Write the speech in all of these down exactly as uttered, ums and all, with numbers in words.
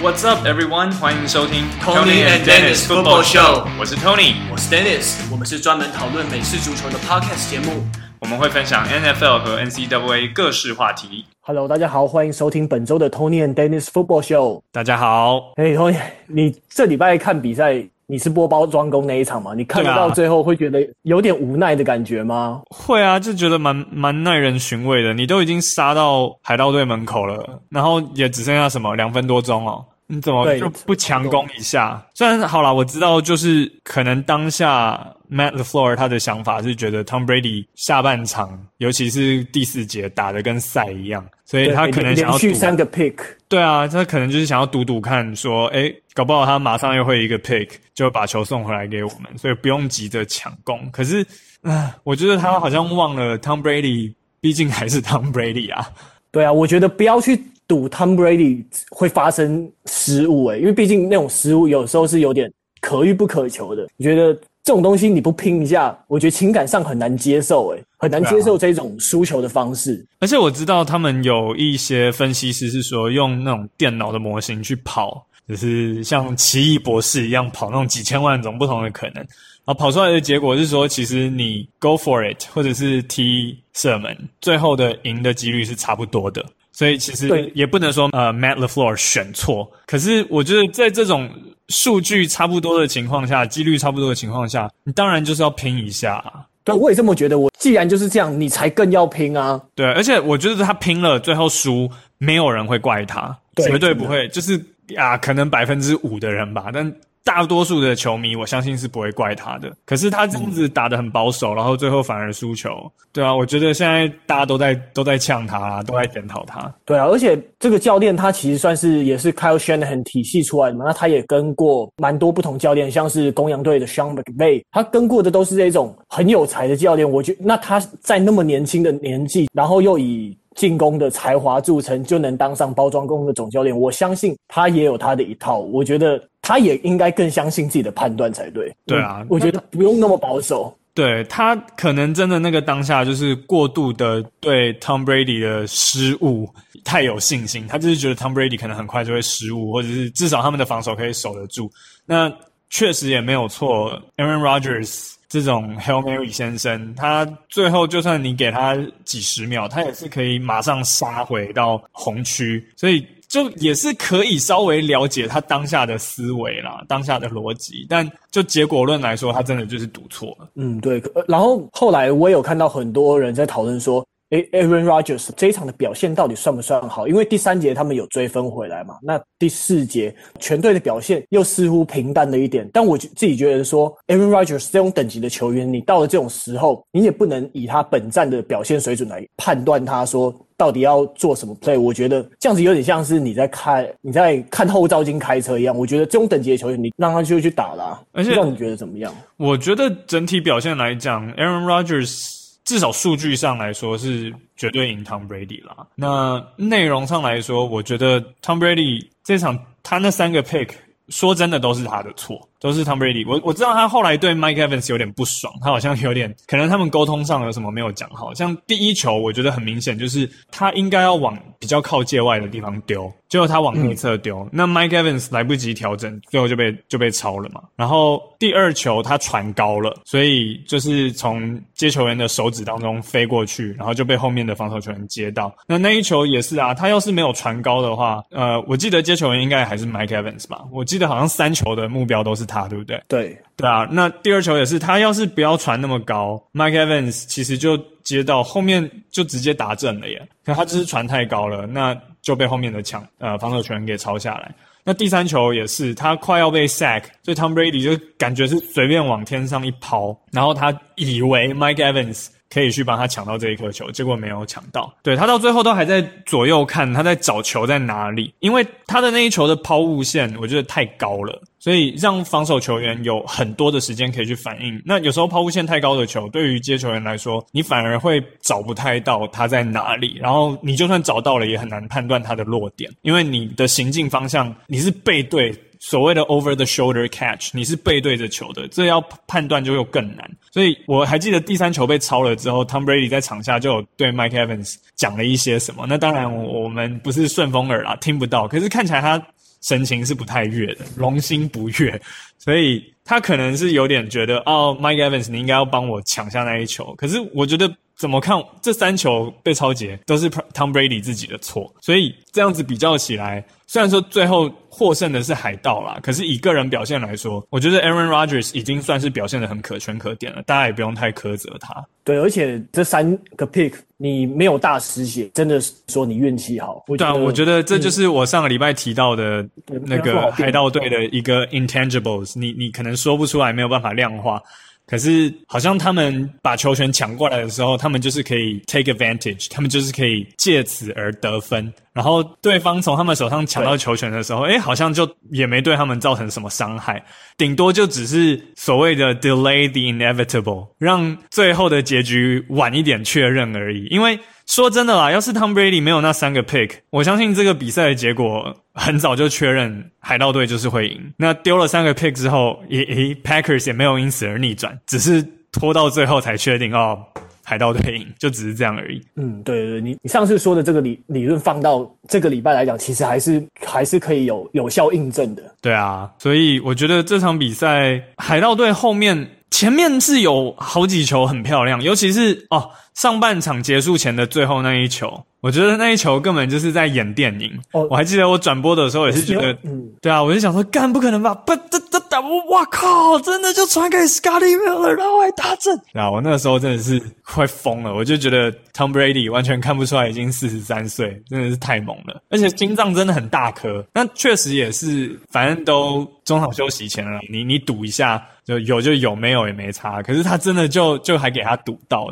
What's up, everyone? 欢迎收听 Tony and Dennis Football Show。我是 Tony， 我是 Dennis。我们是专门讨论美式足球的 podcast 节目。我们会分享 N F L 和 N C A A 各式话题。Hello， 大家好，欢迎收听本周的 Tony and Dennis Football Show。大家好。哎、hey, ，Tony， 你这礼拜看比赛？你是播包装工那一场吗？你看到最后会觉得有点无奈的感觉吗？啊会啊，就觉得蛮蛮耐人寻味的。你都已经杀到海盗队门口了，然后也只剩下什么两分多钟哦，你怎么就不强攻一下？虽然好啦，我知道就是可能当下 Matt LaFleur 他的想法是觉得 Tom Brady 下半场，尤其是第四节打得跟赛一样，所以他可能想要赌连续三个 pick。对啊，他可能就是想要赌赌看说，诶，搞不好他马上又会一个 pick 就把球送回来给我们，所以不用急着抢攻。可是啊，我觉得他好像忘了 Tom Brady 毕竟还是 Tom Brady 啊。对啊，我觉得不要去赌 Tom Brady 会发生失误诶、欸，因为毕竟那种失误有时候是有点可遇不可求的。我觉得这种东西你不拼一下，我觉得情感上很难接受诶、欸，很难接受这种输球的方式、啊。而且我知道他们有一些分析师是说用那种电脑的模型去跑，就是像奇异博士一样跑那种几千万种不同的可能，然后跑出来的结果是说，其实你 go for it 或者是踢射门，最后的赢的几率是差不多的。所以其实也不能说呃 Matt LaFleur 选错，可是我觉得在这种数据差不多的情况下，几率差不多的情况下，你当然就是要拼一下啊。对，我也这么觉得，我既然就是这样，你才更要拼啊。对，而且我觉得他拼了最后输，没有人会怪他，对绝对不会，就是啊可能 百分之五 的人吧，但大多数的球迷我相信是不会怪他的。可是他这样子打得很保守，然后最后反而输球。对啊，我觉得现在大家都在都在呛他啦，都在检讨他。对啊，而且这个教练他其实算是也是 Kyle Shanahan 体系出来的嘛，那他也跟过蛮多不同教练，像是公羊队的 Sean McVay， 他跟过的都是这种很有才的教练。我觉得那他在那么年轻的年纪，然后又以进攻的才华著称，就能当上包装工的总教练，我相信他也有他的一套。我觉得他也应该更相信自己的判断才对。对啊，我觉得不用那么保守。对，他可能真的那个当下就是过度的对 Tom Brady 的失误太有信心，他就是觉得 Tom Brady 可能很快就会失误，或者是至少他们的防守可以守得住。那确实也没有错 ，Aaron Rodgers 这种 Hail Mary 先生，他最后就算你给他几十秒，他也是可以马上杀回到红区，所以就也是可以稍微了解他当下的思维啦，当下的逻辑，但就结果论来说，他真的就是赌错了。嗯，对。然后后来我有看到很多人在讨论说，诶 Aaron Rodgers 这一场的表现到底算不算好，因为第三节他们有追分回来嘛，那第四节全队的表现又似乎平淡了一点，但我自己觉得说 Aaron Rodgers 这种等级的球员，你到了这种时候你也不能以他本战的表现水准来判断他说到底要做什么 play。 我觉得这样子有点像是你在看你在看后照镜开车一样，我觉得这种等级的球员你让他就去打啦，而且让你觉得怎么样。我觉得整体表现来讲 Aaron Rodgers至少数据上来说是绝对赢 Tom Brady 啦。那内容上来说，我觉得 Tom Brady 这场他那三个 pick 说真的都是他的错，都是 Tom Brady。我我知道他后来对 Mike Evans 有点不爽，他好像有点可能他们沟通上有什么没有讲好。像第一球我觉得很明显就是他应该要往比较靠界外的地方丢，结果他往内侧丢，嗯、那 Mike Evans 来不及调整，最后就被就被抄了嘛。然后第二球他传高了，所以就是从接球员的手指当中飞过去，然后就被后面的防守球员接到。那那一球也是啊，他要是没有传高的话，呃，我记得接球员应该还是 Mike Evans 吧，我记得好像三球的目标都是他，对不对？对，对啊。那第二球也是，他要是不要传那么高 ，Mike Evans 其实就接到后面就直接打正了耶。可他就是传太高了，那就被后面的抢呃防守球员给抄下来。那第三球也是，他快要被 sack， 所以 Tom Brady 就感觉是随便往天上一抛，然后他以为 Mike Evans 可以去帮他抢到这一颗球，结果没有抢到。对，他到最后都还在左右看，他在找球在哪里，因为他的那一球的抛物线我觉得太高了，所以让防守球员有很多的时间可以去反应。那有时候抛物线太高的球，对于接球员来说，你反而会找不太到他在哪里，然后你就算找到了也很难判断他的落点，因为你的行进方向你是背对，所谓的 over the shoulder catch， 你是背对着球的，这要判断就又更难。所以我还记得第三球被抄了之后 Tom Brady 在场下就有对 Mike Evans 讲了一些什么，那当然我们不是顺风耳啦，听不到，可是看起来他神情是不太悦的，龙心不悦，所以他可能是有点觉得哦 Mike Evans 你应该要帮我抢下那一球，可是我觉得怎么看这三球被抄截都是 Tom Brady 自己的错，所以这样子比较起来，虽然说最后获胜的是海盗啦，可是以个人表现来说，我觉得 Aaron Rodgers 已经算是表现得很可圈可点了，大家也不用太苛责他。对，而且这三个 pick 你没有大失血，真的说你运气好。对啊，我觉得这就是我上个礼拜提到的那个海盗队的一个 intangibles， 你你可能说不出来，没有办法量化。可是好像他们把球权抢过来的时候，他们就是可以 take advantage， 他们就是可以借此而得分，然后对方从他们手上抢到球权的时候，诶，好像就也没对他们造成什么伤害，顶多就只是所谓的 delay the inevitable， 让最后的结局晚一点确认而已。因为说真的啦，要是 Tom Brady 没有那三个 pick， 我相信这个比赛的结果很早就确认海盗队就是会赢。那丢了三个 pick 之后，也也 Packers 也没有因此而逆转，只是拖到最后才确定哦，海盗队赢，就只是这样而已。嗯，对对对，你你上次说的这个理理论放到这个礼拜来讲，其实还是还是可以有有效印证的。对啊，所以我觉得这场比赛海盗队后面。前面是有好几球很漂亮，尤其是哦上半场结束前的最后那一球，我觉得那一球根本就是在演电影。哦、我还记得我转播的时候也是觉得，嗯、对啊，我就想说干不可能吧，不这这打我，哇靠，真的就传给 Scottie Miller， 然后还打正。啊，我那个时候真的是快疯了，我就觉得 Tom Brady 完全看不出来已经四十三岁，真的是太猛了，而且心脏真的很大颗。那确实也是，反正都中场休息前了，你你赌一下。就有就有，没有也没差，可是他真的就就还给他赌到，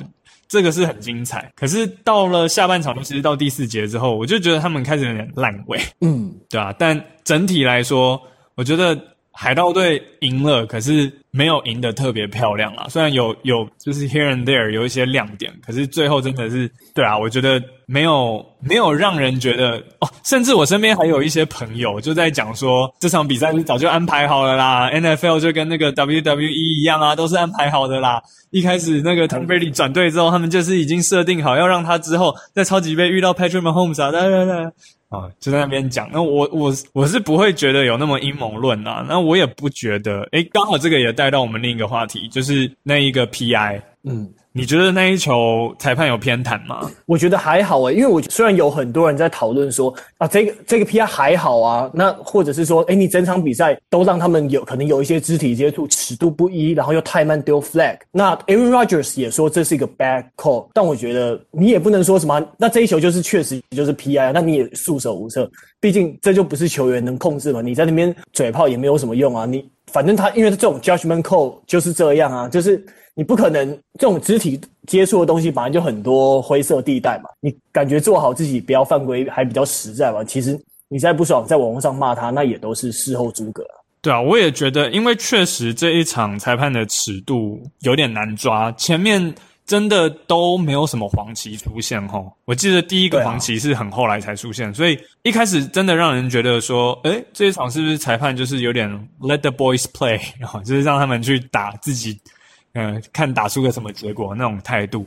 这个是很精彩。可是到了下半场，尤其是到第四节之后，我就觉得他们开始有点烂尾，嗯，对啊，但整体来说，我觉得海盗队赢了，可是没有赢得特别漂亮啦。虽然有有就是 here and there 有一些亮点，可是最后真的是，对啊，我觉得没有没有让人觉得哦，甚至我身边还有一些朋友就在讲说这场比赛是早就安排好了啦 ，N F L 就跟那个 W W E 一样啊，都是安排好的啦。一开始那个 Tom Brady 转队之后，他们就是已经设定好要让他之后在超级杯遇到 Patrick Mahomes 啊，来来来。啊，就在那边讲。那我我我是不会觉得有那么阴谋论啦。那我也不觉得，诶，刚好这个也带到我们另一个话题，就是那一个 P I。嗯，你觉得那一球裁判有偏袒吗？我觉得还好诶、欸，因为我虽然有很多人在讨论说啊，这个这个 P I 还好啊，那或者是说，诶，你整场比赛都让他们有可能有一些肢体接触，尺度不一，然后又太慢丢 flag。那 Aaron Rodgers 也说这是一个 bad call， 但我觉得你也不能说什么，那这一球就是确实就是 P I， 那你也束手无策，毕竟这就不是球员能控制嘛，你在那边嘴炮也没有什么用啊，你反正他因为这种 judgment call 就是这样啊，就是。你不可能这种肢体接触的东西本来就很多灰色地带嘛，你感觉做好自己不要犯规还比较实在嘛，其实你再不爽在网络上骂他那也都是事后诸葛啊。对啊，我也觉得因为确实这一场裁判的尺度有点难抓，前面真的都没有什么黄旗出现齁。我记得第一个黄旗是很后来才出现、啊、所以一开始真的让人觉得说诶这一场是不是裁判就是有点 let the boys play， 然后就是让他们去打自己嗯，看打出个什么结果那种态度，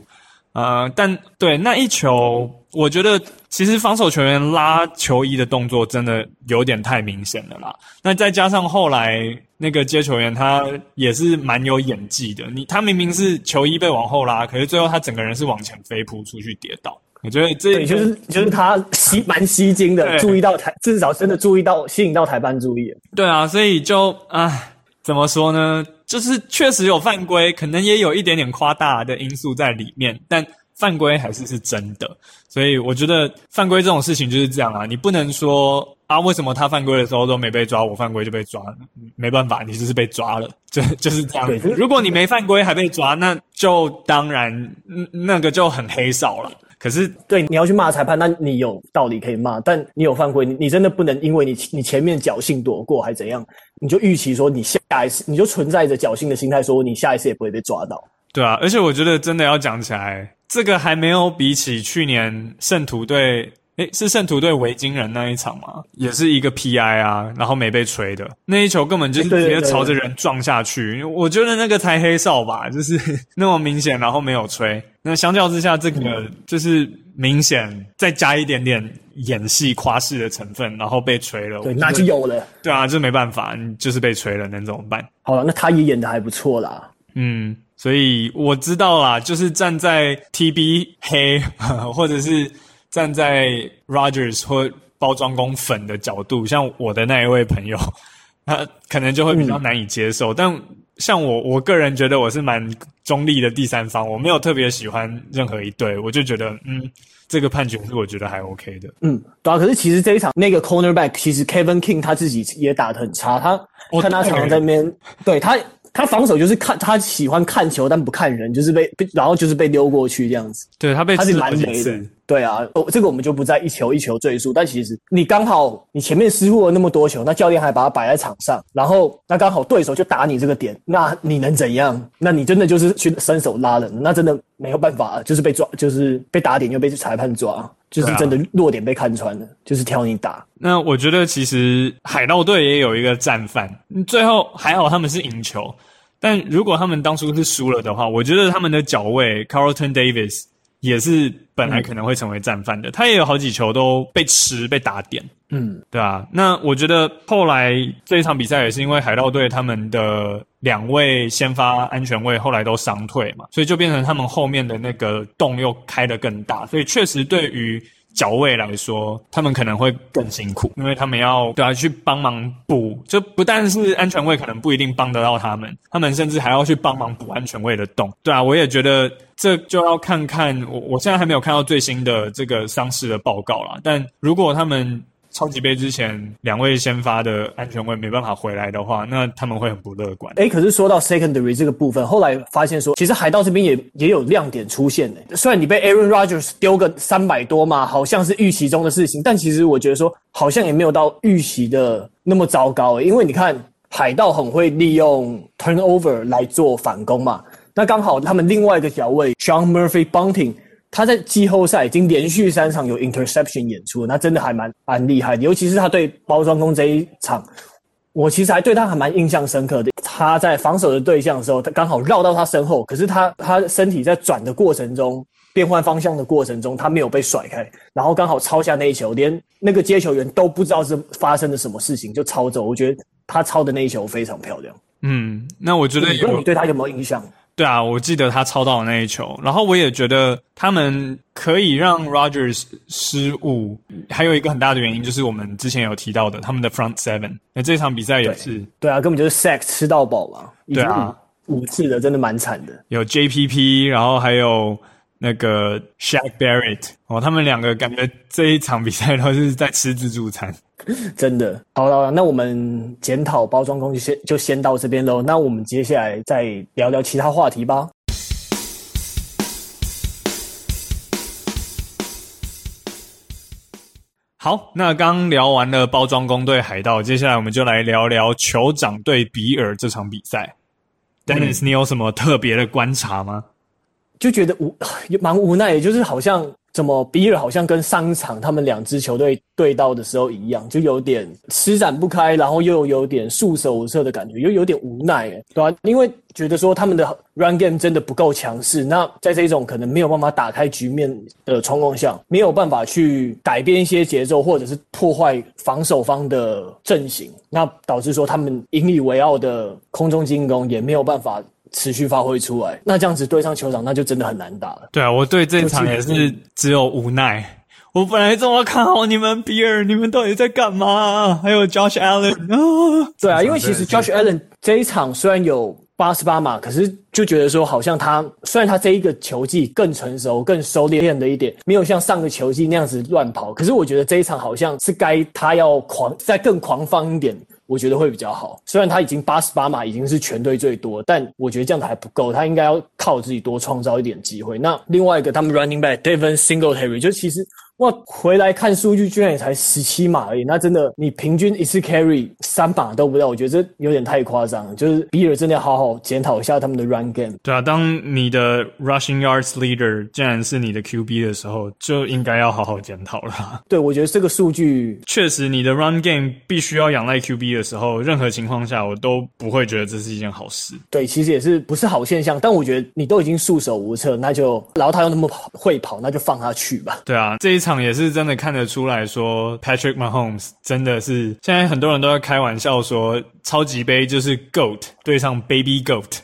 呃，但对那一球，我觉得其实防守球员拉球衣的动作真的有点太明显了啦。那再加上后来那个接球员他也是蛮有演技的，你他明明是球衣被往后拉，可是最后他整个人是往前飞扑出去跌倒。我觉得这也就是就是他吸蛮吸睛的，注意到台至少真的注意到吸引到台办注意了。对啊，所以就唉怎么说呢？就是确实有犯规，可能也有一点点夸大的因素在里面，但犯规还是是真的。所以我觉得犯规这种事情就是这样啊，你不能说啊为什么他犯规的时候都没被抓，我犯规就被抓了，没办法，你就是被抓了，就就是这样。如果你没犯规还被抓，那就当然那个就很黑哨了。可是对你要去骂裁判，那你有道理可以骂，但你有犯规，你你真的不能因为你你前面侥幸躲过还怎样，你就预期说你下一次，你就存在着侥幸的心态，说你下一次也不会被抓到。对啊，而且我觉得真的要讲起来，这个还没有比起去年圣徒队，诶，是圣徒队维京人那一场吗？也是一个 P I 啊，然后没被吹的那一球根本就是直接朝着人撞下去，对对对对，我觉得那个才黑哨吧，就是那么明显，然后没有吹。那相较之下，这个就是明显再加一点点演戏夸饰的成分，然后被吹了。对，那就有了。对啊，就没办法，你就是被吹了，能怎么办？好了，那他也演得还不错啦。嗯，所以我知道啦，就是站在 T B 黑，或者是站在 Rodgers 或包装工粉的角度，像我的那一位朋友，他可能就会比较难以接受，嗯、但。像我我个人觉得我是蛮中立的第三方，我没有特别喜欢任何一队，我就觉得嗯这个判决是我觉得还 OK 的。嗯，对啊，可是其实这一场那个 cornerback 其实 Kevin King 他自己也打得很差，他、哦、看他常常在那边，对，他他防守就是看他喜欢看球但不看人，就是被然后就是被溜过去这样子。对，他被他是蛮雷的。对啊、哦，这个我们就不再一球一球赘述，但其实你刚好你前面失误了那么多球，那教练还把它摆在场上，然后那刚好对手就打你这个点，那你能怎样？那你真的就是去伸手拉人，那真的没有办法，就是被抓，就是被打点又被裁判抓，就是真的弱点被看穿了，就是挑你打。那我觉得其实海盗队也有一个战犯，最后还好他们是赢球，但如果他们当初是输了的话，我觉得他们的角卫 Carlton Davis也是本来可能会成为战犯的、嗯、他也有好几球都被吃被打点，嗯，对啊，那我觉得后来这一场比赛也是因为海盗队他们的两位先发安全卫后来都伤退嘛，所以就变成他们后面的那个洞又开得更大，所以确实对于角卫来说他们可能会更辛苦，因为他们要对啊去帮忙补，就不但是安全卫可能不一定帮得到他们，他们甚至还要去帮忙补安全卫的洞。对啊，我也觉得这就要看看，我我现在还没有看到最新的这个伤势的报告啦，但如果他们超级杯之前两位先发的安全卫没办法回来的话，那他们会很不乐观。诶，可是说到 secondary 这个部分，后来发现说其实海盗这边也也有亮点出现的。虽然你被 Aaron Rodgers 丢个三百多嘛，好像是预期中的事情，但其实我觉得说好像也没有到预期的那么糟糕，因为你看海盗很会利用 turnover 来做反攻嘛，那刚好他们另外一个角位 Sean Murphy Bunting他在季后赛已经连续三场有 interception 演出了，那真的还蛮蛮厉害的。尤其是他对包装工这一场，我其实还对他还蛮印象深刻的。他在防守的对象的时候，他刚好绕到他身后，可是他他身体在转的过程中，变换方向的过程中，他没有被甩开，然后刚好抄下那一球，连那个接球员都不知道是发生了什么事情就抄走。我觉得他抄的那一球非常漂亮。嗯，那我觉得有，你对他有没有印象？对啊，我记得他抄到的那一球，然后我也觉得他们可以让 Rodgers 失误，还有一个很大的原因就是我们之前有提到的他们的 front seven， 那这场比赛也是， 对， 对啊，根本就是 sack 吃到饱嘛，对啊，五次的真的蛮惨的，有 J P P， 然后还有那个 Shaq Barrett， 哦，他们两个感觉这一场比赛都是在吃自助餐。真的，好了，那我们检讨包装工就先就先到这边咯，那我们接下来再聊聊其他话题吧。好，那刚聊完了包装工对海盗，接下来我们就来聊聊酋长对比尔这场比赛。嗯、Dennis， 你有什么特别的观察吗？就觉得无蛮无奈，也就是好像。怎么比尔好像跟上一场他们两支球队对到的时候一样，就有点施展不开，然后又有点束手无策的感觉，又有点无奈耶，对啊，因为觉得说他们的 run game 真的不够强势，那在这种可能没有办法打开局面的状况下，没有办法去改变一些节奏或者是破坏防守方的阵型，那导致说他们引以为傲的空中进攻也没有办法持续发挥出来，那这样子对上酋长那就真的很难打了。对啊，我对这场也是只有无奈。我本来这么看好你们比尔，你们到底在干嘛？还有 Josh Allen 啊，对啊，因为其实 Josh Allen 这一场虽然有八十八码，可是就觉得说好像他虽然他这一个球技更成熟更收敛的一点，没有像上个球技那样子乱跑，可是我觉得这一场好像是该他要狂再更狂放一点，我觉得会比较好。虽然他已经八十八码已经是全队最多，但我觉得这样子还不够，他应该要靠自己多创造一点机会。那另外一个他们 running back Devin Singletary， 就其实哇，回来看数据居然也才十七码而已，那真的你平均一次 carry 三码都不到，我觉得这有点太夸张了，就是比尔真的要好好检讨一下他们的 run game。 对啊，当你的 rushing yards leader 竟然是你的 Q B 的时候，就应该要好好检讨了。对，我觉得这个数据确实你的 run game 必须要仰赖 Q B 的时候，任何情况下我都不会觉得这是一件好事。对，其实也是不是好现象，但我觉得你都已经束手无策，那就然后他又那么会跑，那就放他去吧。对啊，这一场也是真的看得出来说 Patrick Mahomes 真的是，现在很多人都在开玩笑说超级杯就是 GOAT 对上 Baby GOAT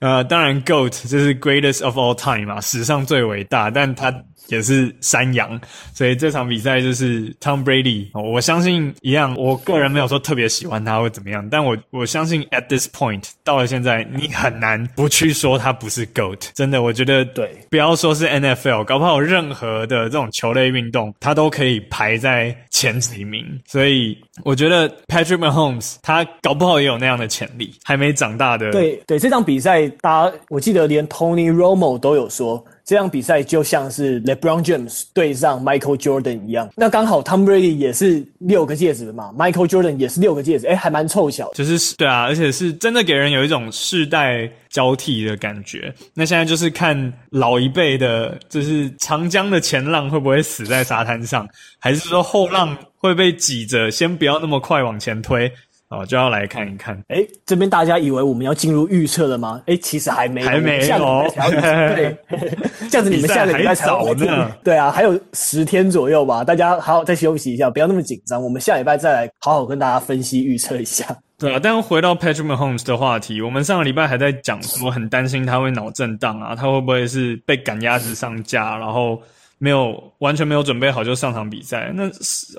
呃，当然 GOAT 就是 Greatest of all time 嘛，史上最伟大，但他也是山羊，所以这场比赛就是 Tom Brady， 我相信一样，我个人没有说特别喜欢他或怎么样，但我我相信 at this point 到了现在，你很难不去说他不是 GOAT， 真的，我觉得对，不要说是 N F L， 搞不好任何的这种球类运动，他都可以排在前几名，所以我觉得 Patrick Mahomes 他搞不好也有那样的潜力，还没长大的。对对，这场比赛大家我记得连 Tony Romo 都有说。这场比赛就像是 LeBron James 对上 Michael Jordan 一样，那刚好 Tom Brady 也是六个戒指的嘛， Michael Jordan 也是六个戒指，诶还蛮凑巧的，就是对啊，而且是真的给人有一种世代交替的感觉。那现在就是看老一辈的，就是长江的前浪会不会死在沙滩上，还是说后浪会被挤着先不要那么快往前推，哦，就要来看一看。诶，这边大家以为我们要进入预测了吗？诶，其实还没，还没哦。对，这样子你们下个礼拜才早呢。对啊，还有十天左右吧，大家好好再休息一下，不要那么紧张。我们下礼拜再来好好跟大家分析预测一下。对啊，但回到 Patrick Mahomes 的话题，我们上个礼拜还在讲说，很担心他会脑震荡啊，他会不会是被赶鸭子上架，然后。没有完全没有准备好就上场比赛，那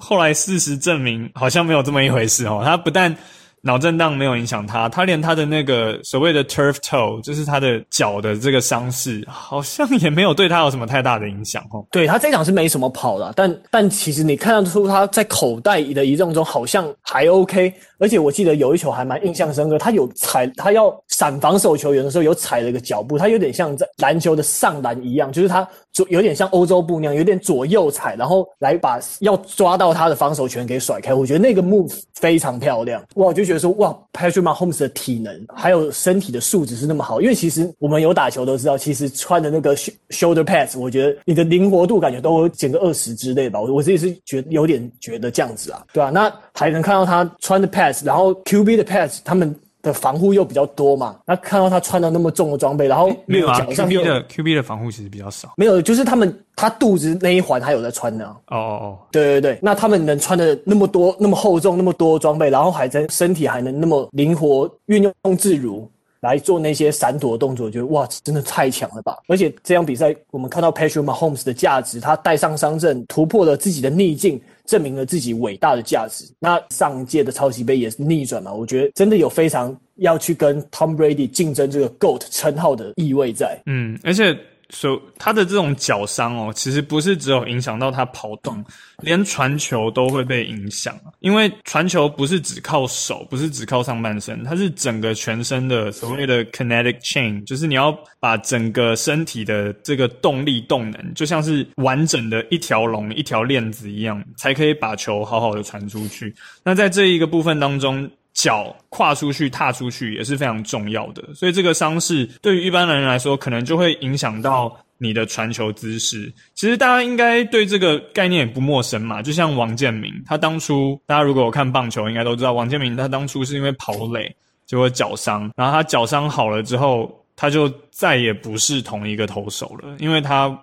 后来事实证明好像没有这么一回事哦。他不但脑震荡没有影响他，他连他的那个所谓的 turf toe， 就是他的脚的这个伤势，好像也没有对他有什么太大的影响哦。对，他这场是没什么跑啦，但但其实你看得出他在口袋的移动中好像还 OK。而且我记得有一球还蛮印象深刻，他有踩，他要闪防守球员的时候有踩了一个脚步，他有点像在篮球的上篮一样，就是他有点像欧洲步那样，有点左右踩，然后来把要抓到他的防守球员给甩开。我觉得那个 move 非常漂亮，哇！我就觉得说，哇 ，Patrick Mahomes 的体能还有身体的素质是那么好，因为其实我们有打球都知道，其实穿的那个 shoulder pads， 我觉得你的灵活度感觉都有减个二十之类吧，我自己是觉得有点觉得这样子啊，对啊，那还能看到他穿的 pads。然后 Q B 的 pass 他们的防护又比较多嘛，那看到他穿的那么重的装备，然后没有啊 ，Q B 的 Q B 的防护其实比较少，没有，就是他们他肚子那一环还有在穿的、啊。哦哦哦，对对对，那他们能穿的那么多、那么厚重、那么多装备，然后还在身体还能那么灵活运用自如。来做那些闪躲动作，我觉得哇，真的太强了吧！而且这场比赛，我们看到 Patrick Mahomes 的价值，他带上伤阵，突破了自己的逆境，证明了自己伟大的价值。那上届的超级杯也是逆转嘛，我觉得真的有非常要去跟 Tom Brady 竞争这个 GOAT 称号的意味在。嗯，而且。所、so, 他的这种脚伤哦，其实不是只有影响到他跑动，连传球都会被影响。因为传球不是只靠手，不是只靠上半身，它是整个全身的所谓的 kinetic chain， 就是你要把整个身体的这个动力动能，就像是完整的一条龙、一条链子一样，才可以把球好好的传出去。那在这一个部分当中，脚跨出去踏出去也是非常重要的，所以这个伤势对于一般人来说可能就会影响到你的传球姿势。其实大家应该对这个概念也不陌生嘛，就像王建民，他当初大家如果有看棒球应该都知道，王建民他当初是因为跑垒结果脚伤，然后他脚伤好了之后他就再也不是同一个投手了，因为他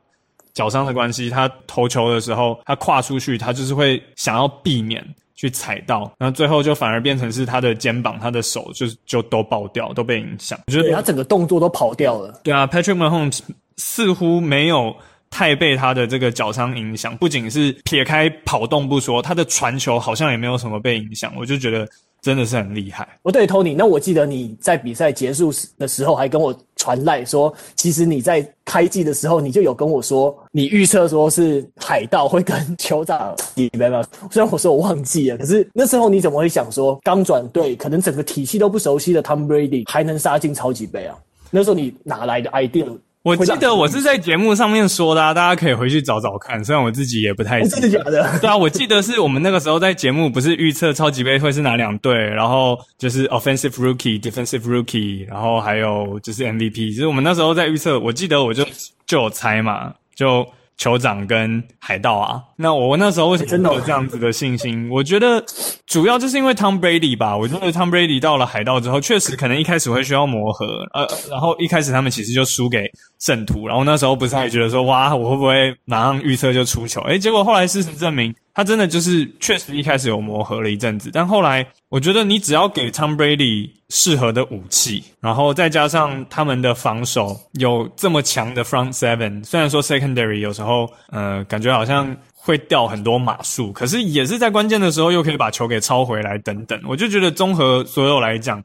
脚伤的关系，他投球的时候他跨出去他就是会想要避免去踩到，然后最后就反而变成是他的肩膀、他的手就就都爆掉，都被影响。我觉得他整个动作都跑掉了。对啊 ，Patrick Mahomes 似乎没有太被他的这个脚伤影响，不仅是撇开跑动不说，他的传球好像也没有什么被影响。我就觉得真的是很厉害。哦，对 ，Tony， 那我记得你在比赛结束的时候还跟我传赖说，其实你在开季的时候你就有跟我说，你预测说是海盗会跟酋长比赛吗？虽然我说我忘记了，可是那时候你怎么会想说，刚转队可能整个体系都不熟悉的 Tom Brady 还能杀进超级杯啊？那时候你哪来的 idea？我记得我是在节目上面说的啊，大家可以回去找找看，虽然我自己也不太记得。真的假的？对啊，我记得是我们那个时候在节目不是预测超级杯会是哪两队，然后就是 offensive rookie, defensive rookie, 然后还有就是 M V P, 就是我们那时候在预测，我记得我就就有猜嘛，就酋长跟海盗啊。那我那时候为什么有这样子的信心？我觉得主要就是因为 Tom Brady 吧。我觉得 Tom Brady 到了海盗之后，确实可能一开始会需要磨合，呃，然后一开始他们其实就输给圣徒，然后那时候不是还觉得说，哇，我会不会马上预测就出糗？诶，结果后来事实证明，他真的就是确实一开始有磨合了一阵子，但后来我觉得你只要给 Tom Brady 适合的武器，然后再加上他们的防守有这么强的 front seven, 虽然说 secondary 有时候呃感觉好像会掉很多码数，可是也是在关键的时候又可以把球给抄回来等等，我就觉得综合所有来讲，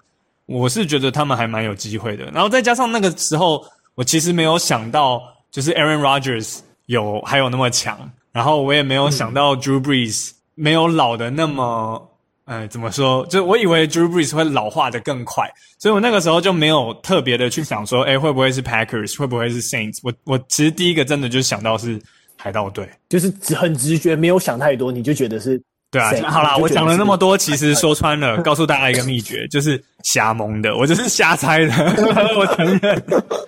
我是觉得他们还蛮有机会的。然后再加上那个时候我其实没有想到就是 Aaron Rodgers 有还有那么强，然后我也没有想到 Drew Brees 没有老的那么呃怎么说，就我以为 Drew Brees 会老化的更快，所以我那个时候就没有特别的去想说诶会不会是 Packers, 会不会是 Saints, 我我其实第一个真的就想到是海盗队，就是很直觉，没有想太多你就觉得是。对啊，好啦，我讲了那么多，其实说穿了告诉大家一个秘诀，就是瞎蒙的，我就是瞎猜的我承认。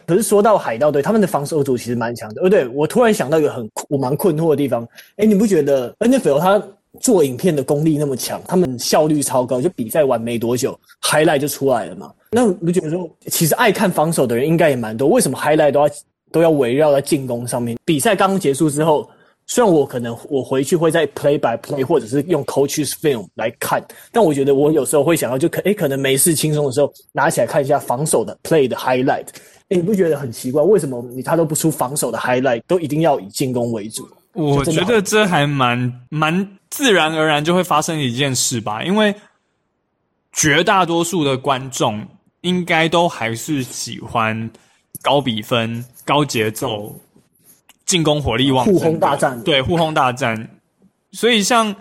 可是说到海盗队，他们的防守组其实蛮强的，对，我突然想到一个很我蛮困惑的地方，诶你不觉得 N F L 他做影片的功力那么强，他们效率超高，就比赛完没多久 highlight 就出来了嘛，那你不觉得说其实爱看防守的人应该也蛮多，为什么 highlight 都要都要围绕在进攻上面？比赛刚结束之后，虽然我可能我回去会在 play by play 或者是用 coach's film 来看，但我觉得我有时候会想要就可诶可能没事轻松的时候拿起来看一下防守的 play 的 highlight。诶你不觉得很奇怪，为什么你他都不出防守的 highlight, 都一定要以进攻为主？我觉得这还蛮蛮自然而然就会发生的一件事吧，因为绝大多数的观众应该都还是喜欢高比分、高节奏、进攻火力旺盛，互轰大战，对，互轰大战。所以像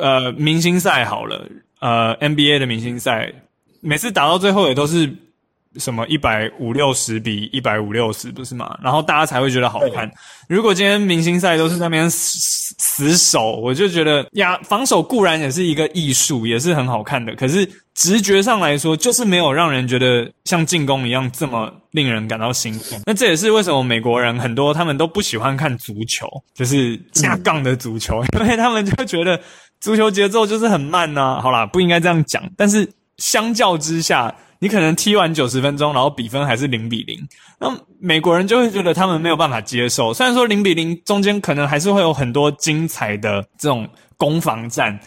呃明星赛好了，呃 N B A 的明星赛，每次打到最后也都是什么一百五十六比一百五十六，不是吗？然后大家才会觉得好看。如果今天明星赛都是在那边死守，我就觉得呀，防守固然也是一个艺术，也是很好看的，可是直觉上来说就是没有让人觉得像进攻一样这么令人感到兴奋。那这也是为什么美国人很多他们都不喜欢看足球，就是下杠的足球，因为他们就觉得足球节奏就是很慢啊。好啦，不应该这样讲，但是相较之下你可能踢完九十分钟，然后比分还是零比零，那美国人就会觉得他们没有办法接受。虽然说零比零中间可能还是会有很多精彩的这种攻防战，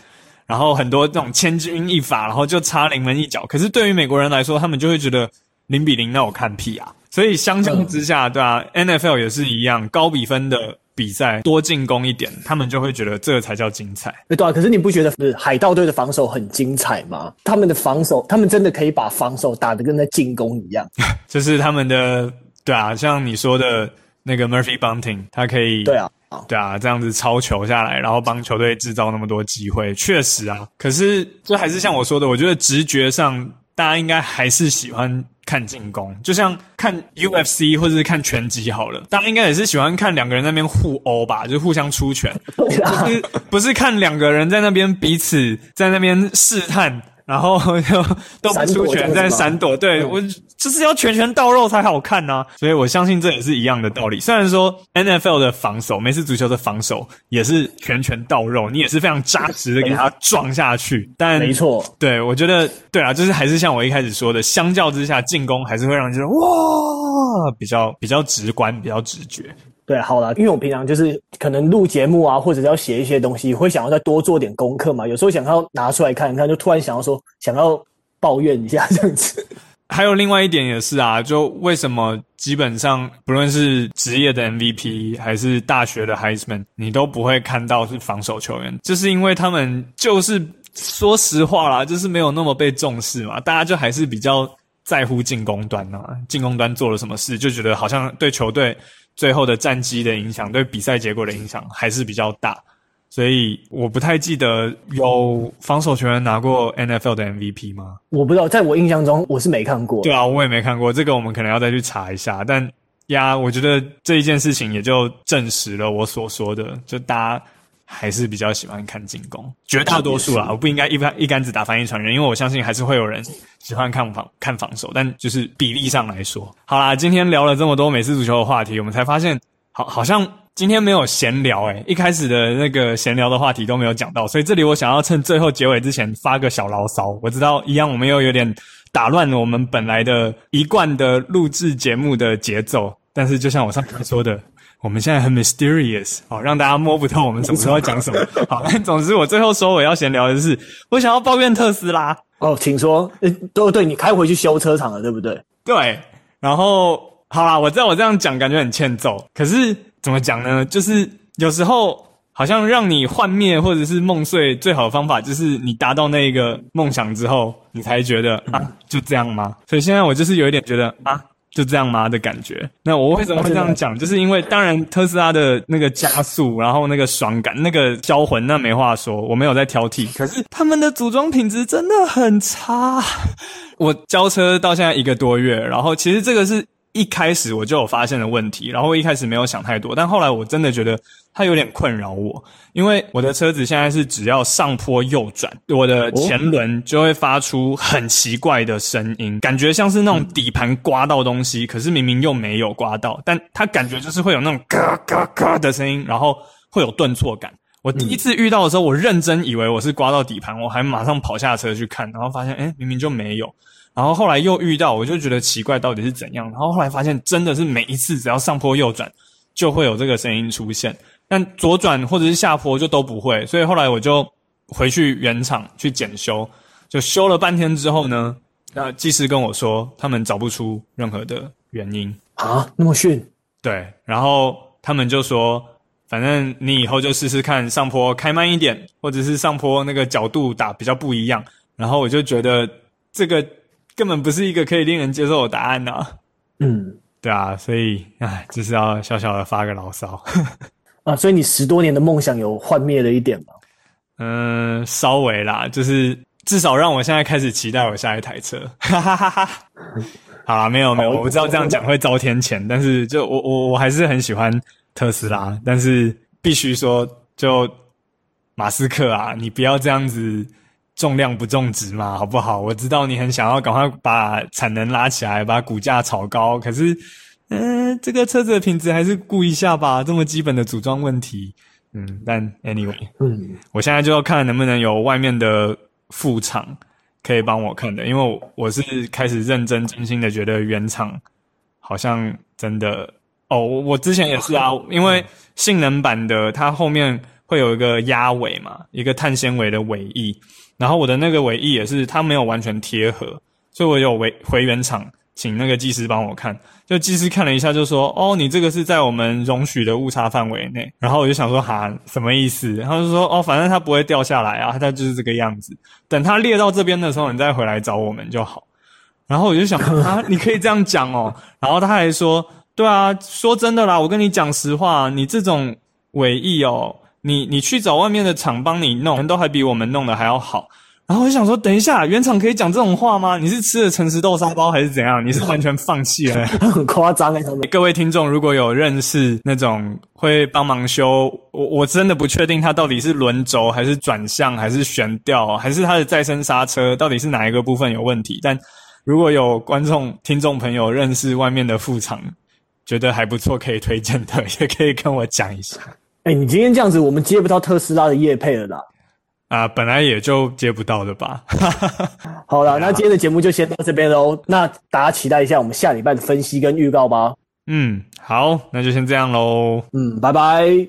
然后很多这种千钧一发，然后就差临门一脚，可是对于美国人来说，他们就会觉得零比零那我看屁啊。所以相较之下，对啊 N F L 也是一样，高比分的比赛多进攻一点，他们就会觉得这个才叫精彩。对啊，可是你不觉得是海盗队的防守很精彩吗？他们的防守，他们真的可以把防守打得跟在进攻一样就是他们的，对啊，像你说的那个 Murphy Bunting, 他可以，对啊对啊，这样子抄球下来，然后帮球队制造那么多机会，确实啊。可是就还是像我说的，我觉得直觉上大家应该还是喜欢看进攻，就像看 U F C 或者是看拳击好了，大家应该也是喜欢看两个人在那边互殴吧，就互相出拳，就是不是看两个人在那边彼此在那边试探，然后就都不出拳在闪躲。对，我就是要拳拳到肉才好看啊，所以我相信这也是一样的道理。虽然说 N F L 的防守，美式足球的防守也是拳拳到肉，你也是非常扎实的给他撞下去，但没错，对，我觉得对啊，就是还是像我一开始说的，相较之下进攻还是会让人觉得哇，比较比较直观，比较直觉。对，好啦，因为我平常就是可能录节目啊，或者要写一些东西，会想要再多做点功课嘛。有时候想要拿出来看一看，就突然想要说想要抱怨一下这样子。还有另外一点也是啊，就为什么基本上不论是职业的 M V P 还是大学的 Heisman, 你都不会看到是防守球员，就是因为他们就是说实话啦，就是没有那么被重视嘛，大家就还是比较在乎进攻端啊，进攻端做了什么事，就觉得好像对球队最后的战绩的影响，对比赛结果的影响还是比较大，所以我不太记得有防守球员拿过 N F L 的 M V P 吗？我不知道，在我印象中我是没看过。对啊，我也没看过，这个我们可能要再去查一下，但呀、yeah, 我觉得这一件事情也就证实了我所说的，就大家还是比较喜欢看进攻，绝大多数啦，我不应该一一竿子打翻一船人，因为我相信还是会有人喜欢看防看防守，但就是比例上来说。好啦，今天聊了这么多美式足球的话题，我们才发现好好像今天没有闲聊诶、欸、一开始的那个闲聊的话题都没有讲到，所以这里我想要趁最后结尾之前发个小牢骚。我知道一样我们又有点打乱了我们本来的一贯的录制节目的节奏，但是就像我上次说的，我们现在很 mysterious， 好、哦、让大家摸不透我们什么时候讲什么。好，但总之我最后说我要闲聊的是，我想要抱怨特斯拉。哦，请说。对对，你开回去修车厂了，对不对？对。然后，好啦，我知道我这样讲感觉很欠揍，可是怎么讲呢？就是有时候好像让你幻灭或者是梦碎最好的方法，就是你达到那个梦想之后，你才觉得啊，就这样吗？所以现在我就是有一点觉得啊。就这样吗的感觉。那我为什么会这样讲，就是因为当然特斯拉的那个加速，然后那个爽感，那个销魂，那没话说，我没有在挑剔，可是他们的组装品质真的很差。我交车到现在一个多月，然后其实这个是一开始我就有发现的问题，然后一开始没有想太多，但后来我真的觉得它有点困扰我，因为我的车子现在是只要上坡右转，我的前轮就会发出很奇怪的声音，感觉像是那种底盘刮到东西，可是明明又没有刮到，但它感觉就是会有那种嘎嘎嘎的声音，然后会有顿挫感。我第一次遇到的时候，我认真以为我是刮到底盘，我还马上跑下车去看，然后发现诶，明明就没有。然后后来又遇到，我就觉得奇怪到底是怎样，然后后来发现真的是每一次只要上坡右转就会有这个声音出现，但左转或者是下坡就都不会，所以后来我就回去原厂去检修，就修了半天之后呢，那技师跟我说他们找不出任何的原因。啊，那么逊？对，然后他们就说反正你以后就试试看上坡开慢一点，或者是上坡那个角度打比较不一样，然后我就觉得这个根本不是一个可以令人接受的答案啊。嗯，对啊，所以唉，就是要小小的发个牢骚。啊，所以你十多年的梦想有幻灭了一点吗？嗯，稍微啦，就是至少让我现在开始期待我下一台车。哈哈哈哈。好啦，没有没有，我知道这样讲会遭天谴，但是就我我我还是很喜欢特斯拉，但是必须说，就马斯克啊，你不要这样子。重量不重质嘛，好不好？我知道你很想要赶快把产能拉起来，把股价炒高，可是嗯、呃，这个车子的品质还是顾一下吧，这么基本的组装问题。嗯，但 anyway， 嗯，我现在就要看能不能有外面的副厂可以帮我看的，因为我是开始认真真心的觉得原厂好像真的哦，我之前也是啊，因为性能版的它后面会有一个压尾嘛，一个碳纤维的尾翼，然后我的那个尾翼也是它没有完全贴合，所以我有回回原厂请那个技师帮我看，就技师看了一下就说哦，你这个是在我们容许的误差范围内，然后我就想说哈什么意思，然后就说哦反正它不会掉下来啊，它就是这个样子，等它裂到这边的时候你再回来找我们就好，然后我就想啊你可以这样讲哦，然后他还说对啊说真的啦，我跟你讲实话，你这种尾翼哦你你去找外面的厂帮你弄，人都还比我们弄的还要好。然后我就想说，等一下，原厂可以讲这种话吗？你是吃了诚实豆沙包还是怎样？你是完全放弃了？很夸张哎！各位听众，如果有认识那种会帮忙修，我我真的不确定它到底是轮轴还是转向还是悬吊还是它的再生刹车，到底是哪一个部分有问题？但如果有观众听众朋友认识外面的副厂，觉得还不错可以推荐的，也可以跟我讲一下。哎、欸，你今天这样子，我们接不到特斯拉的业配了啦。啊，本来也就接不到的吧。好啦、啊、那今天的节目就先到这边咯，那大家期待一下我们下礼拜的分析跟预告吧。嗯，好，那就先这样咯。嗯，拜拜。